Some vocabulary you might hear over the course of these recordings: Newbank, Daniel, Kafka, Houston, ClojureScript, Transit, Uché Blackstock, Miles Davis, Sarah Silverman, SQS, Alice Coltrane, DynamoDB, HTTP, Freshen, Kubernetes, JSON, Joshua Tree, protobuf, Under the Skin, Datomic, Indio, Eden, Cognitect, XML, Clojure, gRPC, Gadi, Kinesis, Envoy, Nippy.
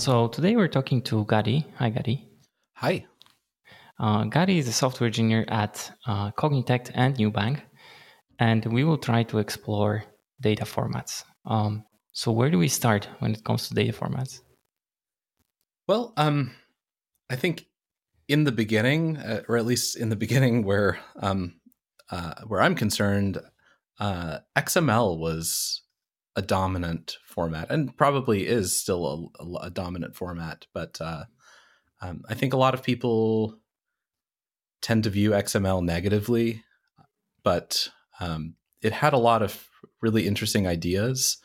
So today we're talking to Gadi. Hi, Gadi. Hi. Gadi is a software engineer at Cognitect and Newbank, and we will try to explore data formats. So where do we start when it comes to data formats? Well, I think in the beginning, or at least in the beginning where I'm concerned, XML was a dominant format and probably is still a dominant format. But I think a lot of people tend to view XML negatively, but it had a lot of really interesting ideas,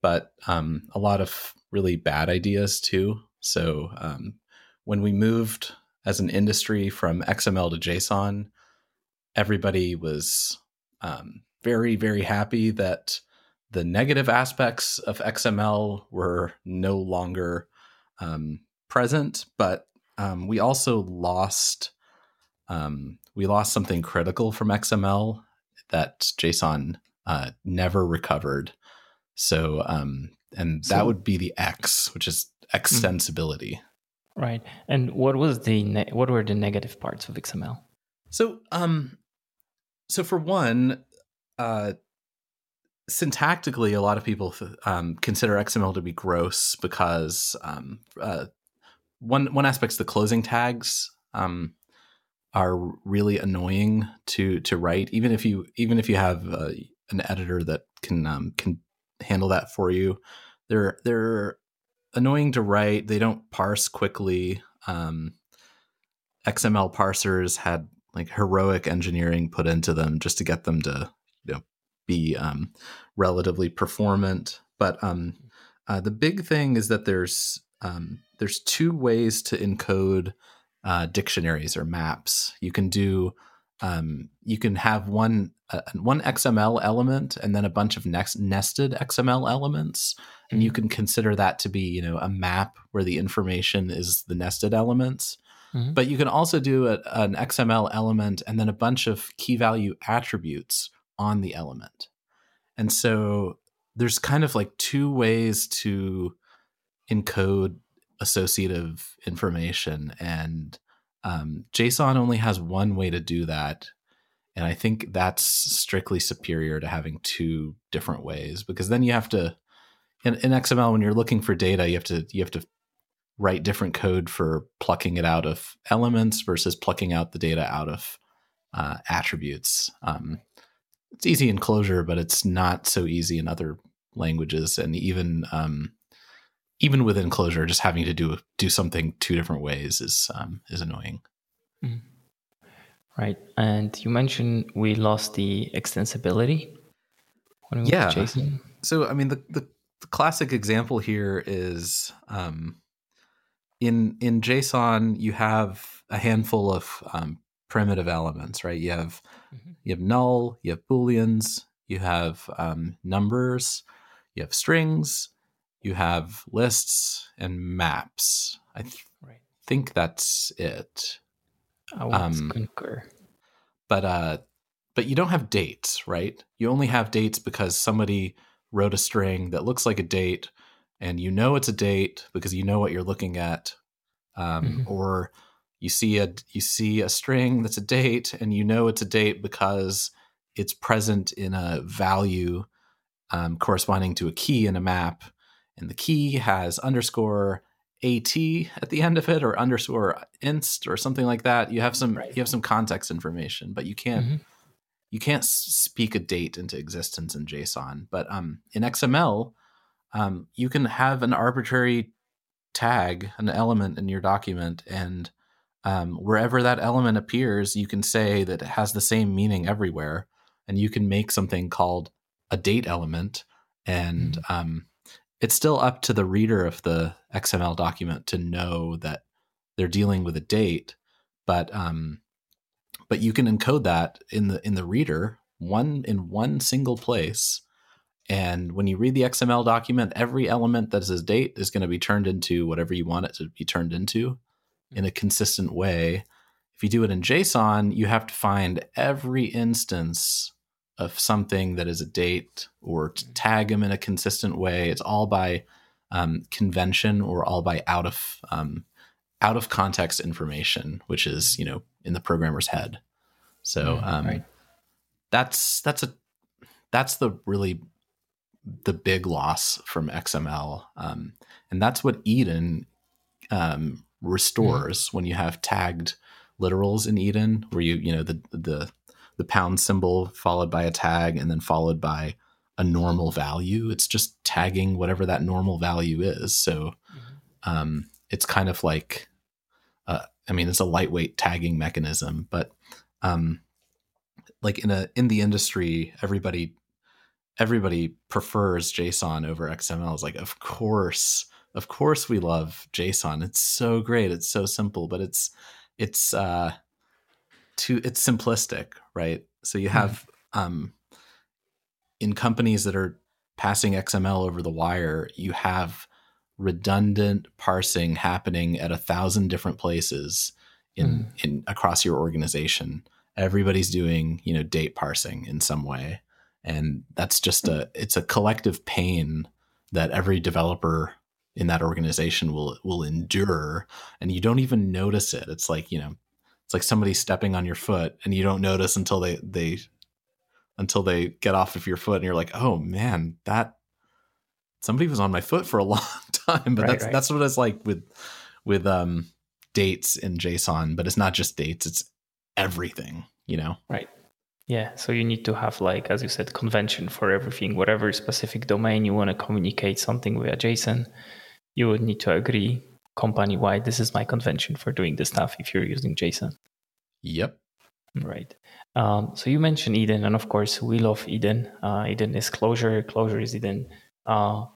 but a lot of really bad ideas too. So when we moved as an industry from XML to JSON, everybody was very, very happy that the negative aspects of XML were no longer present, but we also lost something critical from XML that JSON never recovered. So, that would be the X, which is extensibility. Right. And what were the negative parts of XML? So, for one, syntactically, a lot of people consider XML to be gross because one aspect is the closing tags are really annoying to write, even if you have an editor that can handle that for you. They're annoying to write. They don't parse quickly. XML parsers had like heroic engineering put into them just to get them to be relatively performant. But the big thing is that there's two ways to encode dictionaries or maps. You can do you can have one XML element and then a bunch of nested XML elements, and you can consider that to be a map where the information is the nested elements. Mm-hmm. But you can also do an XML element and then a bunch of key value attributes on the element. And so there's kind of like two ways to encode associative information. And JSON only has one way to do that. And I think that's strictly superior to having two different ways, because then you have to, in XML, when you're looking for data, you have to write different code for plucking it out of elements versus plucking out the data out of attributes. It's easy in Clojure, but it's not so easy in other languages. And even within Clojure, just having to do something two different ways is annoying. Mm. Right. And you mentioned we lost the extensibility. Yeah. JSON. So, I mean, the classic example here is in JSON, you have a handful of primitive elements, right? You have null, you have booleans, you have numbers, you have strings, you have lists and maps. I think that's it. I would concur. But you don't have dates, right? You only have dates because somebody wrote a string that looks like a date, and you know it's a date because you know what you're looking at, or you see a string that's a date, and you know it's a date because it's present in a value corresponding to a key in a map, and the key has underscore AT at the end of it, or underscore inst, or something like that. You have some context information, but you can't speak a date into existence in JSON. But in XML, you can have an arbitrary tag, an element in your document, and wherever that element appears, you can say that it has the same meaning everywhere, and you can make something called a date element. And it's still up to the reader of the XML document to know that they're dealing with a date, but you can encode that in the reader in one single place. And when you read the XML document, every element that says date is going to be turned into whatever you want it to be turned into, in a consistent way. If you do it in JSON, you have to find every instance of something that is a date or tag them in a consistent way. It's all by convention or all by out of context information, which is, you know, in the programmer's head. So right. That's the really the big loss from XML. And that's what Eden restores when you have tagged literals in Eden, where you know the pound symbol followed by a tag and then followed by a normal value. It's just tagging whatever that normal value is. So it's kind of like, it's a lightweight tagging mechanism, but like in the industry, everybody prefers JSON over XML. It's like, of course we love JSON. It's so great. It's so simple, but it's simplistic, right? So you have, in companies that are passing XML over the wire, you have redundant parsing happening at 1,000 different places in across your organization. Everybody's doing, you know, date parsing in some way. And that's just it's a collective pain that every developer in that organization will endure. And you don't even notice it. It's like, you know, it's like somebody stepping on your foot and you don't notice until they get off of your foot and you're like, oh man, that somebody was on my foot for a long time. But that's what it's like with dates in JSON, but it's not just dates, it's everything, you know? Right. Yeah. So you need to have, like, as you said, convention for everything, whatever specific domain you want to communicate something via JSON, you would need to agree company-wide, this is my convention for doing this stuff if you're using JSON. Yep. Right. So you mentioned Eden, and of course we love Eden. Eden is Clojure. Clojure is Eden. But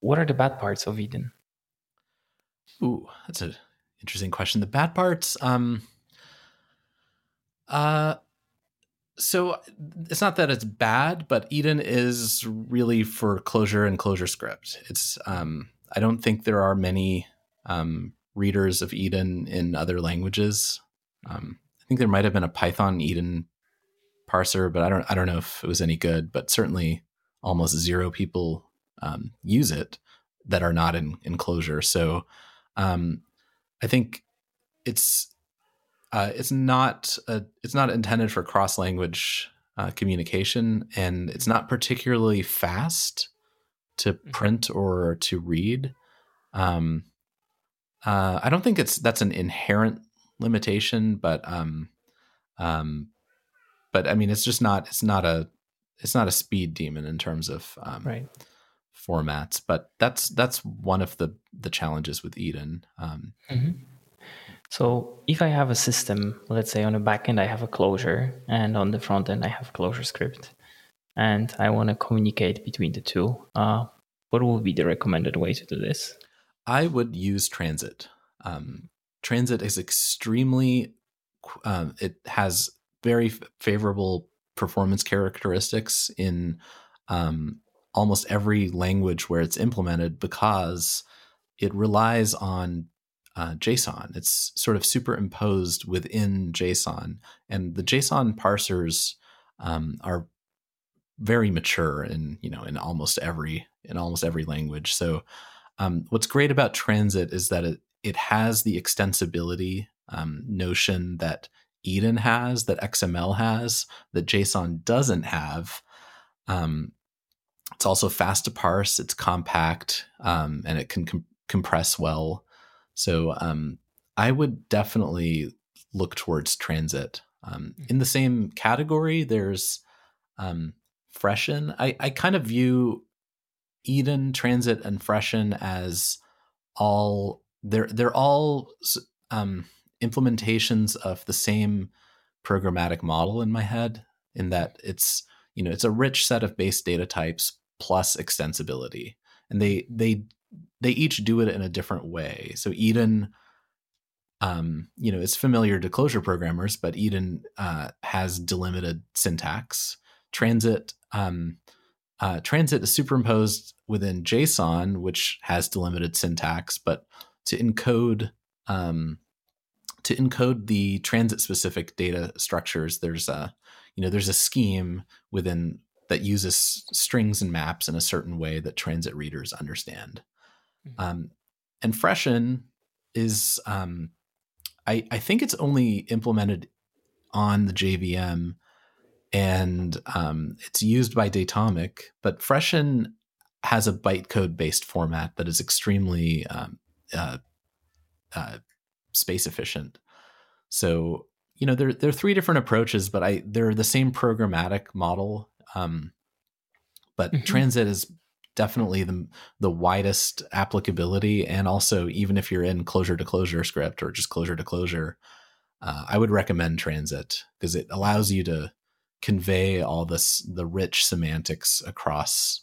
what are the bad parts of Eden? Ooh, that's an interesting question. The bad parts. So it's not that it's bad, but Eden is really for Clojure and ClojureScript. It's I don't think there are many readers of Eden in other languages. I think there might have been a Python Eden parser, but I don't know if it was any good. But certainly, almost zero people use it that are not in Clojure. So I think it's not intended for cross language communication, and it's not particularly fast to print or to read. I don't think that's an inherent limitation, but I mean, it's not a speed demon in terms of formats, but that's one of the challenges with Eden. So if I have a system, let's say on the back end I have a Clojure, and on the front end I have ClojureScript, and I want to communicate between the two, what would be the recommended way to do this? I would use Transit. Transit is extremely, it has very favorable performance characteristics in almost every language where it's implemented, because it relies on JSON. It's sort of superimposed within JSON. And the JSON parsers are very mature in almost every language. So what's great about Transit is that it has the extensibility notion that Eden has, that XML has, that JSON doesn't have. It's also fast to parse, it's compact, and it can compress well. So I would definitely look towards Transit. In the same category, there's Freshen. I kind of view Eden, Transit, and Freshen as all... They're all implementations of the same programmatic model in my head, in that it's, you know, it's a rich set of base data types plus extensibility, and they each do it in a different way. So Eden, you know, it's familiar to Clojure programmers, but Eden has delimited syntax. Transit is superimposed within JSON, which has delimited syntax, but to encode the transit specific data structures, there's a scheme within that uses strings and maps in a certain way that transit readers understand. Mm-hmm. And Freshen is, I think it's only implemented on the JVM, and it's used by Datomic, but Freshen has a bytecode based format that is extremely space efficient. So, you know, there are three different approaches, but they're the same programmatic model. But mm-hmm. Transit is definitely the widest applicability. And also, even if you're in Clojure to ClojureScript or just Clojure to Clojure, I would recommend Transit because it allows you to convey all the rich semantics across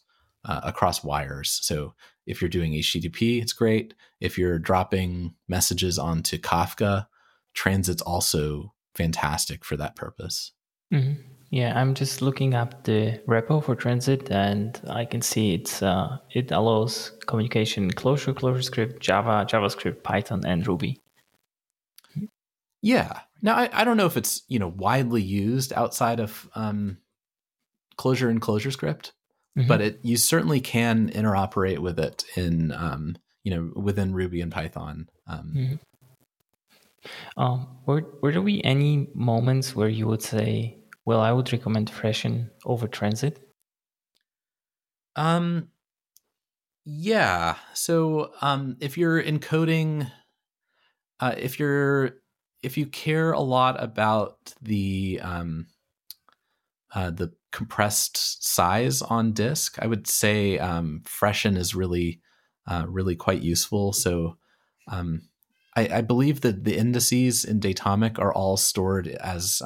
wires. So if you're doing HTTP, it's great. If you're dropping messages onto Kafka, Transit's also fantastic for that purpose. Mm-hmm. Yeah, I'm just looking up the repo for Transit, and I can see it allows communication Clojure, ClojureScript, Java, JavaScript, Python, and Ruby. Yeah. Now, I don't know if it's, you know, widely used outside of Clojure and ClojureScript, mm-hmm. but you certainly can interoperate with it in, you know, within Ruby and Python. Mm-hmm. Were there be any moments where you would say, well, I would recommend Freshen over Transit? Yeah. So if you're encoding, if you care a lot about the compressed size on disk, I would say Freshen is really really quite useful. So I believe that the indices in Datomic are all stored as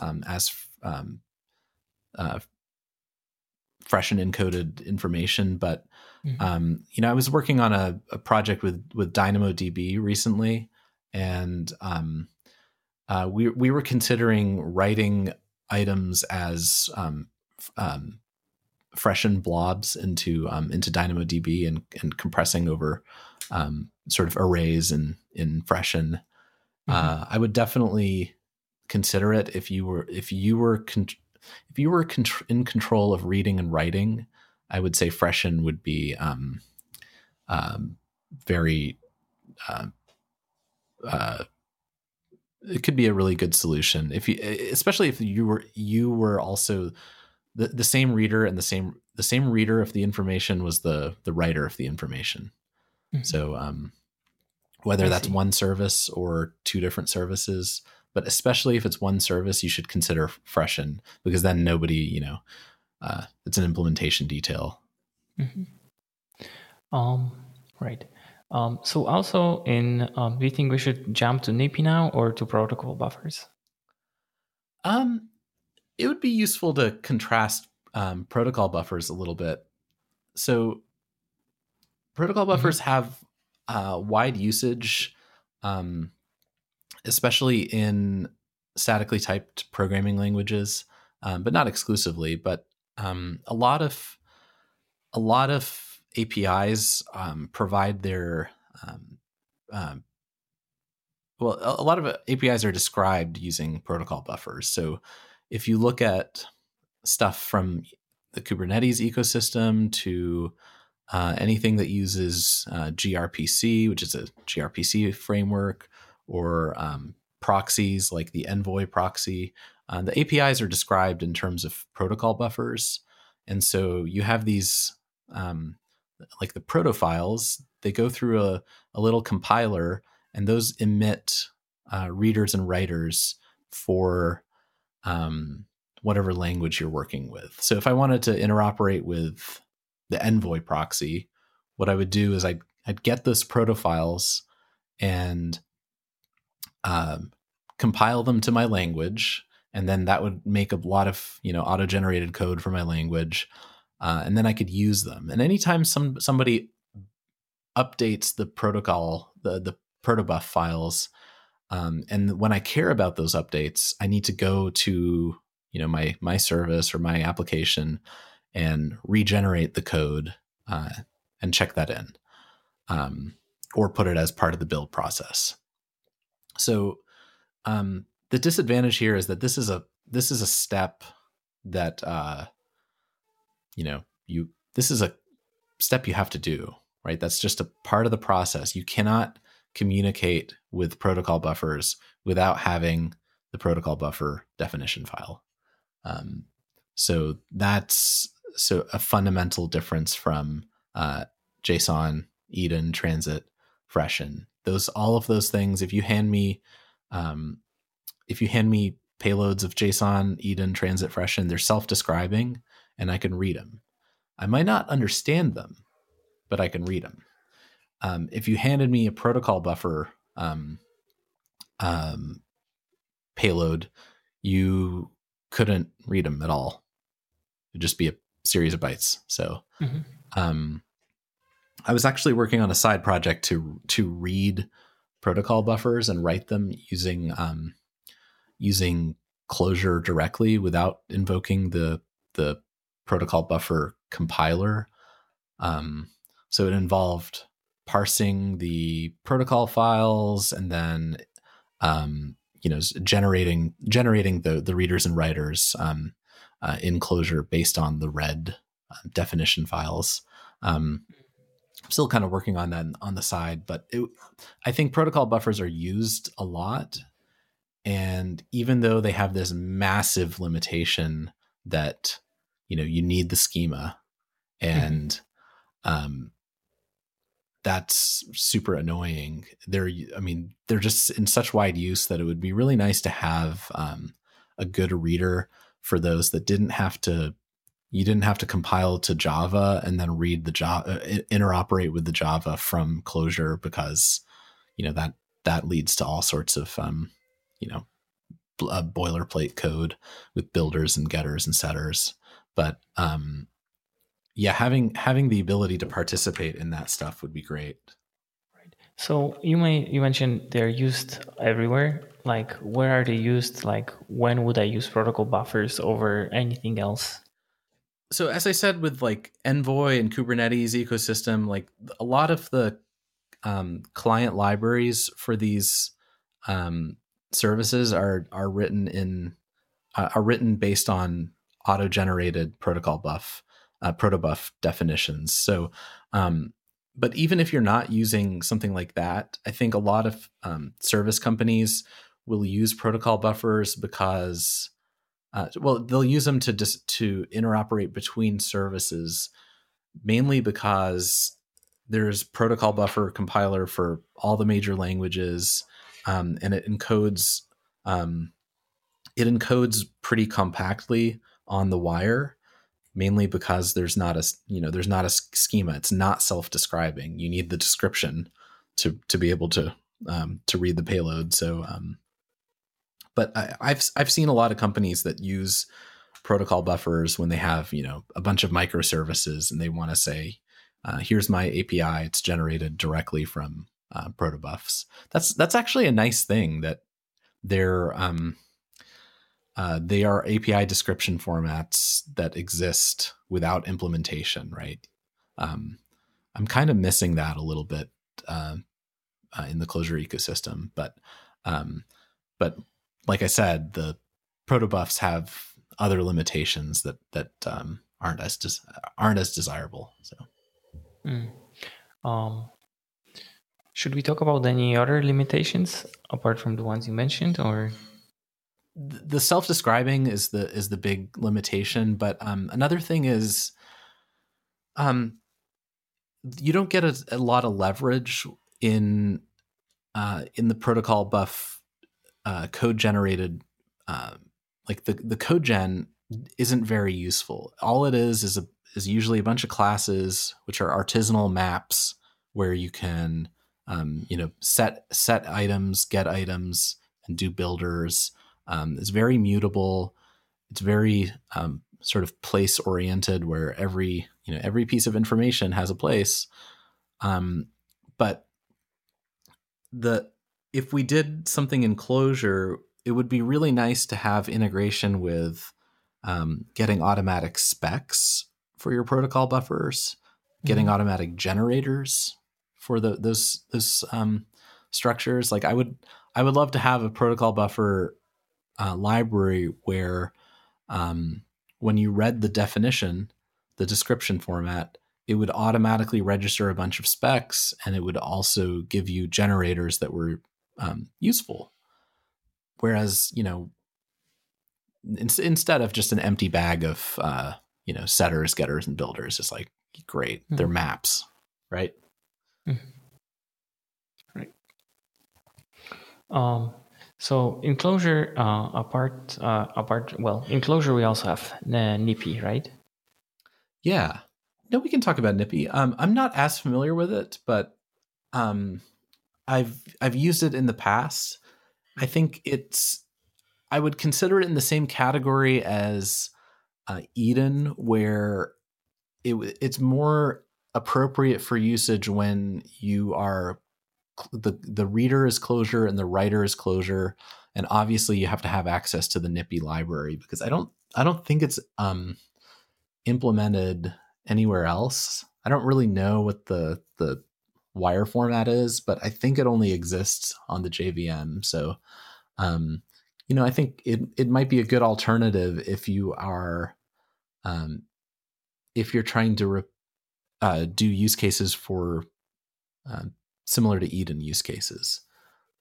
fresh and encoded information. But, mm-hmm. You know, I was working on a project with DynamoDB recently, and we were considering writing items as fresh and blobs into DynamoDB and compressing over sort of arrays in Freshen. Mm-hmm. I would definitely consider it if you were in control of reading and writing. I would say Freshen would be very. It could be a really good solution especially if you were also the same reader and the same reader if the information was the writer of the information. Mm-hmm. So whether that's one service or two different services. But especially if it's one service, you should consider Freshen, because then nobody, you know, it's an implementation detail. Mm-hmm. Right. So also do you think we should jump to Nippy now or to protocol buffers? It would be useful to contrast protocol buffers a little bit. So protocol buffers mm-hmm. have wide usage, especially in statically typed programming languages, but not exclusively. But a lot of APIs provide their a lot of APIs are described using protocol buffers. So if you look at stuff from the Kubernetes ecosystem to anything that uses gRPC, which is a gRPC framework, or proxies like the Envoy proxy. The APIs are described in terms of protocol buffers. And so you have these, like the protofiles, they go through a little compiler, and those emit readers and writers for whatever language you're working with. So if I wanted to interoperate with the Envoy proxy, what I would do is I'd get those protofiles and compile them to my language, and then that would make a lot of, you know, auto-generated code for my language, and then I could use them. And anytime somebody updates the protocol, the protobuf files, and when I care about those updates, I need to go to, you know, my service or my application and regenerate the code and check that in, or put it as part of the build process. So the disadvantage here is that this is a step that you have to do, right? That's just a part of the process. You cannot communicate with protocol buffers without having the protocol buffer definition file. So that's a fundamental difference from JSON, Eden, Transit, Freshen. Those, all of those things. If you hand me payloads of JSON, Eden, Transit, Freshen, they're self-describing, and I can read them. I might not understand them, but I can read them. If you handed me a protocol buffer payload, you couldn't read them at all. It'd just be a series of bytes. So I was actually working on a side project to read protocol buffers and write them using using Clojure directly without invoking the protocol buffer compiler. So it involved parsing the protocol files and then generating the readers and writers in Clojure based on the read definition files. I'm still kind of working on that on the side, but I think protocol buffers are used a lot. And even though they have this massive limitation that, you know, you need the schema, and that's super annoying. They're just in such wide use that it would be really nice to have a good reader for those that didn't have to compile to Java and then read the Java, interoperate with the Java from Clojure, because, you know, that leads to all sorts of, boilerplate code with builders and getters and setters. But having the ability to participate in that stuff would be great. Right. So you mentioned they're used everywhere. Like, where are they used? Like, when would I use protocol buffers over anything else? So as I said, with like Envoy and Kubernetes ecosystem, like a lot of the client libraries for these services are written in written based on auto-generated protobuf definitions. So, but even if you're not using something like that, I think a lot of service companies will use protocol buffers because, they'll use them to interoperate between services, mainly because there's protocol buffer compiler for all the major languages, and it encodes pretty compactly on the wire, mainly because there's not a schema. It's not self-describing. You need the description to be able to read the payload. So, but I've seen a lot of companies that use protocol buffers when they have, you know, a bunch of microservices and they want to say, here's my API. It's generated directly from protobufs. That's actually a nice thing that they are API description formats that exist without implementation, right? I'm kind of missing that a little bit in the Clojure ecosystem, but like I said, the protobufs have other limitations that aren't as desirable. So, should we talk about any other limitations apart from the ones you mentioned, or? The self-describing is the big limitation, but another thing is you don't get a lot of leverage in the protocol buff code generated. Like the code gen isn't very useful. All it is usually a bunch of classes which are artisanal maps where you can set items, get items, and do builders. It's very mutable. It's very sort of place oriented, where every piece of information has a place. But if we did something in Clojure, it would be really nice to have integration with getting automatic specs for your protocol buffers, getting automatic generators for those structures. Like I would love to have a protocol buffer library where when you read the description format, it would automatically register a bunch of specs, and it would also give you generators that were useful. Whereas, you know, instead of just an empty bag of, you know, setters, getters, and builders, it's like, great, mm-hmm. they're maps, right? Mm-hmm. Right. So in Clojure, in Clojure we also have Nippy, right? Yeah. No, we can talk about Nippy. I'm not as familiar with it, but I've used it in the past. I think I would consider it in the same category as Eden, where it's more appropriate for usage when you are the reader is Clojure and the writer is Clojure, and obviously you have to have access to the Nippy library because I don't think it's implemented anywhere else. I don't really know what the wire format is, but I think it only exists on the JVM. So, you know, I think it might be a good alternative if you are, if you're trying to do use cases for similar to Eden use cases.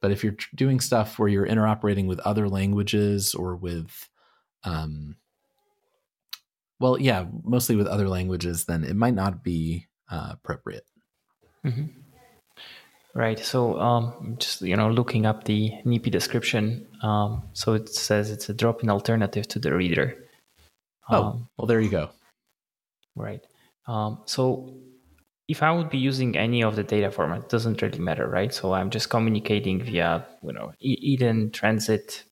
But if you're doing stuff where you're interoperating with other languages or with, mostly with other languages, then it might not be appropriate. Mm-hmm. Right. So just, you know, looking up the Nippy description. So it says it's a drop-in alternative to the reader. Well, there you go. Right. So if I would be using any of the data formats, it doesn't really matter, right? So I'm just communicating via, you know, Eden, Transit,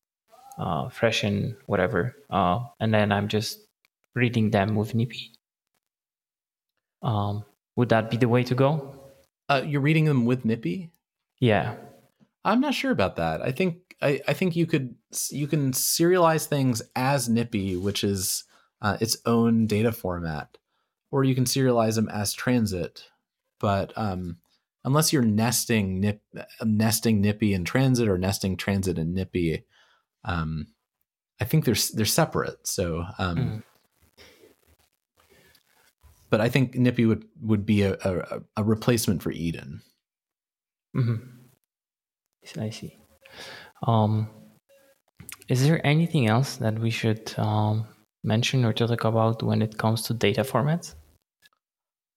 Freshen, whatever. And then I'm just reading them with Nippy. Would that be the way to go? You're reading them with Nippy? Yeah. I'm not sure about that. I think you can serialize things as Nippy, which is its own data format, or you can serialize them as Transit. But unless you're nesting Nippy and Transit, or nesting Transit and Nippy, I think they're separate. So. But I think Nippy would be a replacement for Eden. Mm-hmm. I see. Is there anything else that we should mention or talk about when it comes to data formats?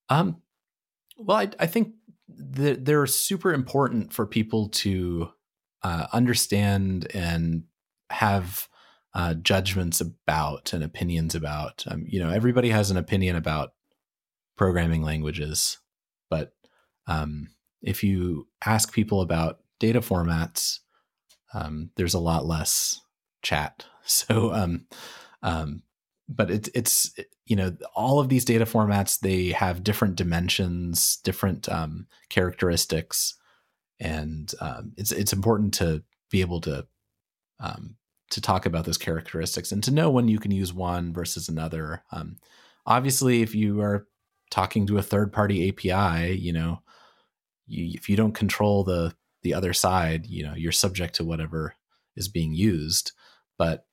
I think that they're super important for people to understand and have judgments about and opinions about. You know, everybody has an opinion about programming languages, but if you ask people about data formats, there's a lot less chat. So, but it's you know, all of these data formats, they have different dimensions, different characteristics, and it's important to be able to talk about those characteristics and to know when you can use one versus another. Obviously, if you are talking to a third-party API, you know, if you don't control the other side, you know, you're subject to whatever is being used. But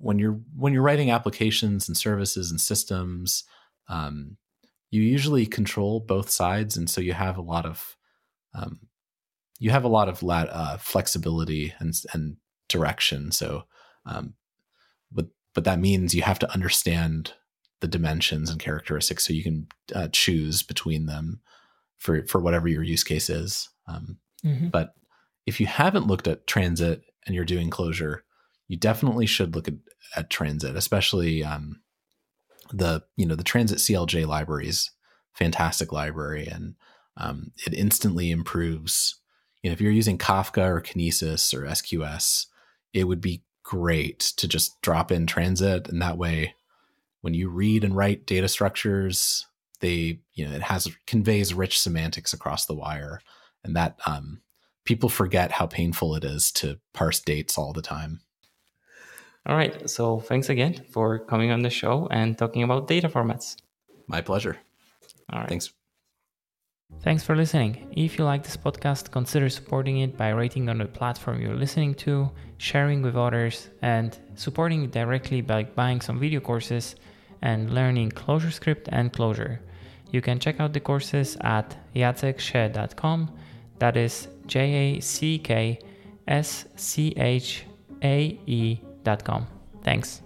when you're writing applications and services and systems, you usually control both sides, and so you have a lot of flexibility and direction. So, but that means you have to understand the dimensions and characteristics, so you can choose between them for whatever your use case is. But if you haven't looked at Transit and you're doing Clojure, you definitely should look at Transit, especially the Transit CLJ library is a fantastic library, and it instantly improves. You know, if you're using Kafka or Kinesis or SQS, it would be great to just drop in Transit, and that way, when you read and write data structures, it conveys rich semantics across the wire, and that people forget how painful it is to parse dates all the time. All right. So thanks again for coming on the show and talking about data formats. My pleasure. All right. Thanks for listening. If you like this podcast, consider supporting it by rating on the platform you're listening to, sharing with others, and supporting it directly by buying some video courses and learning ClojureScript and Clojure. you can check out the courses at jaceksche.com. That is JACKSCHAE.com. Thanks.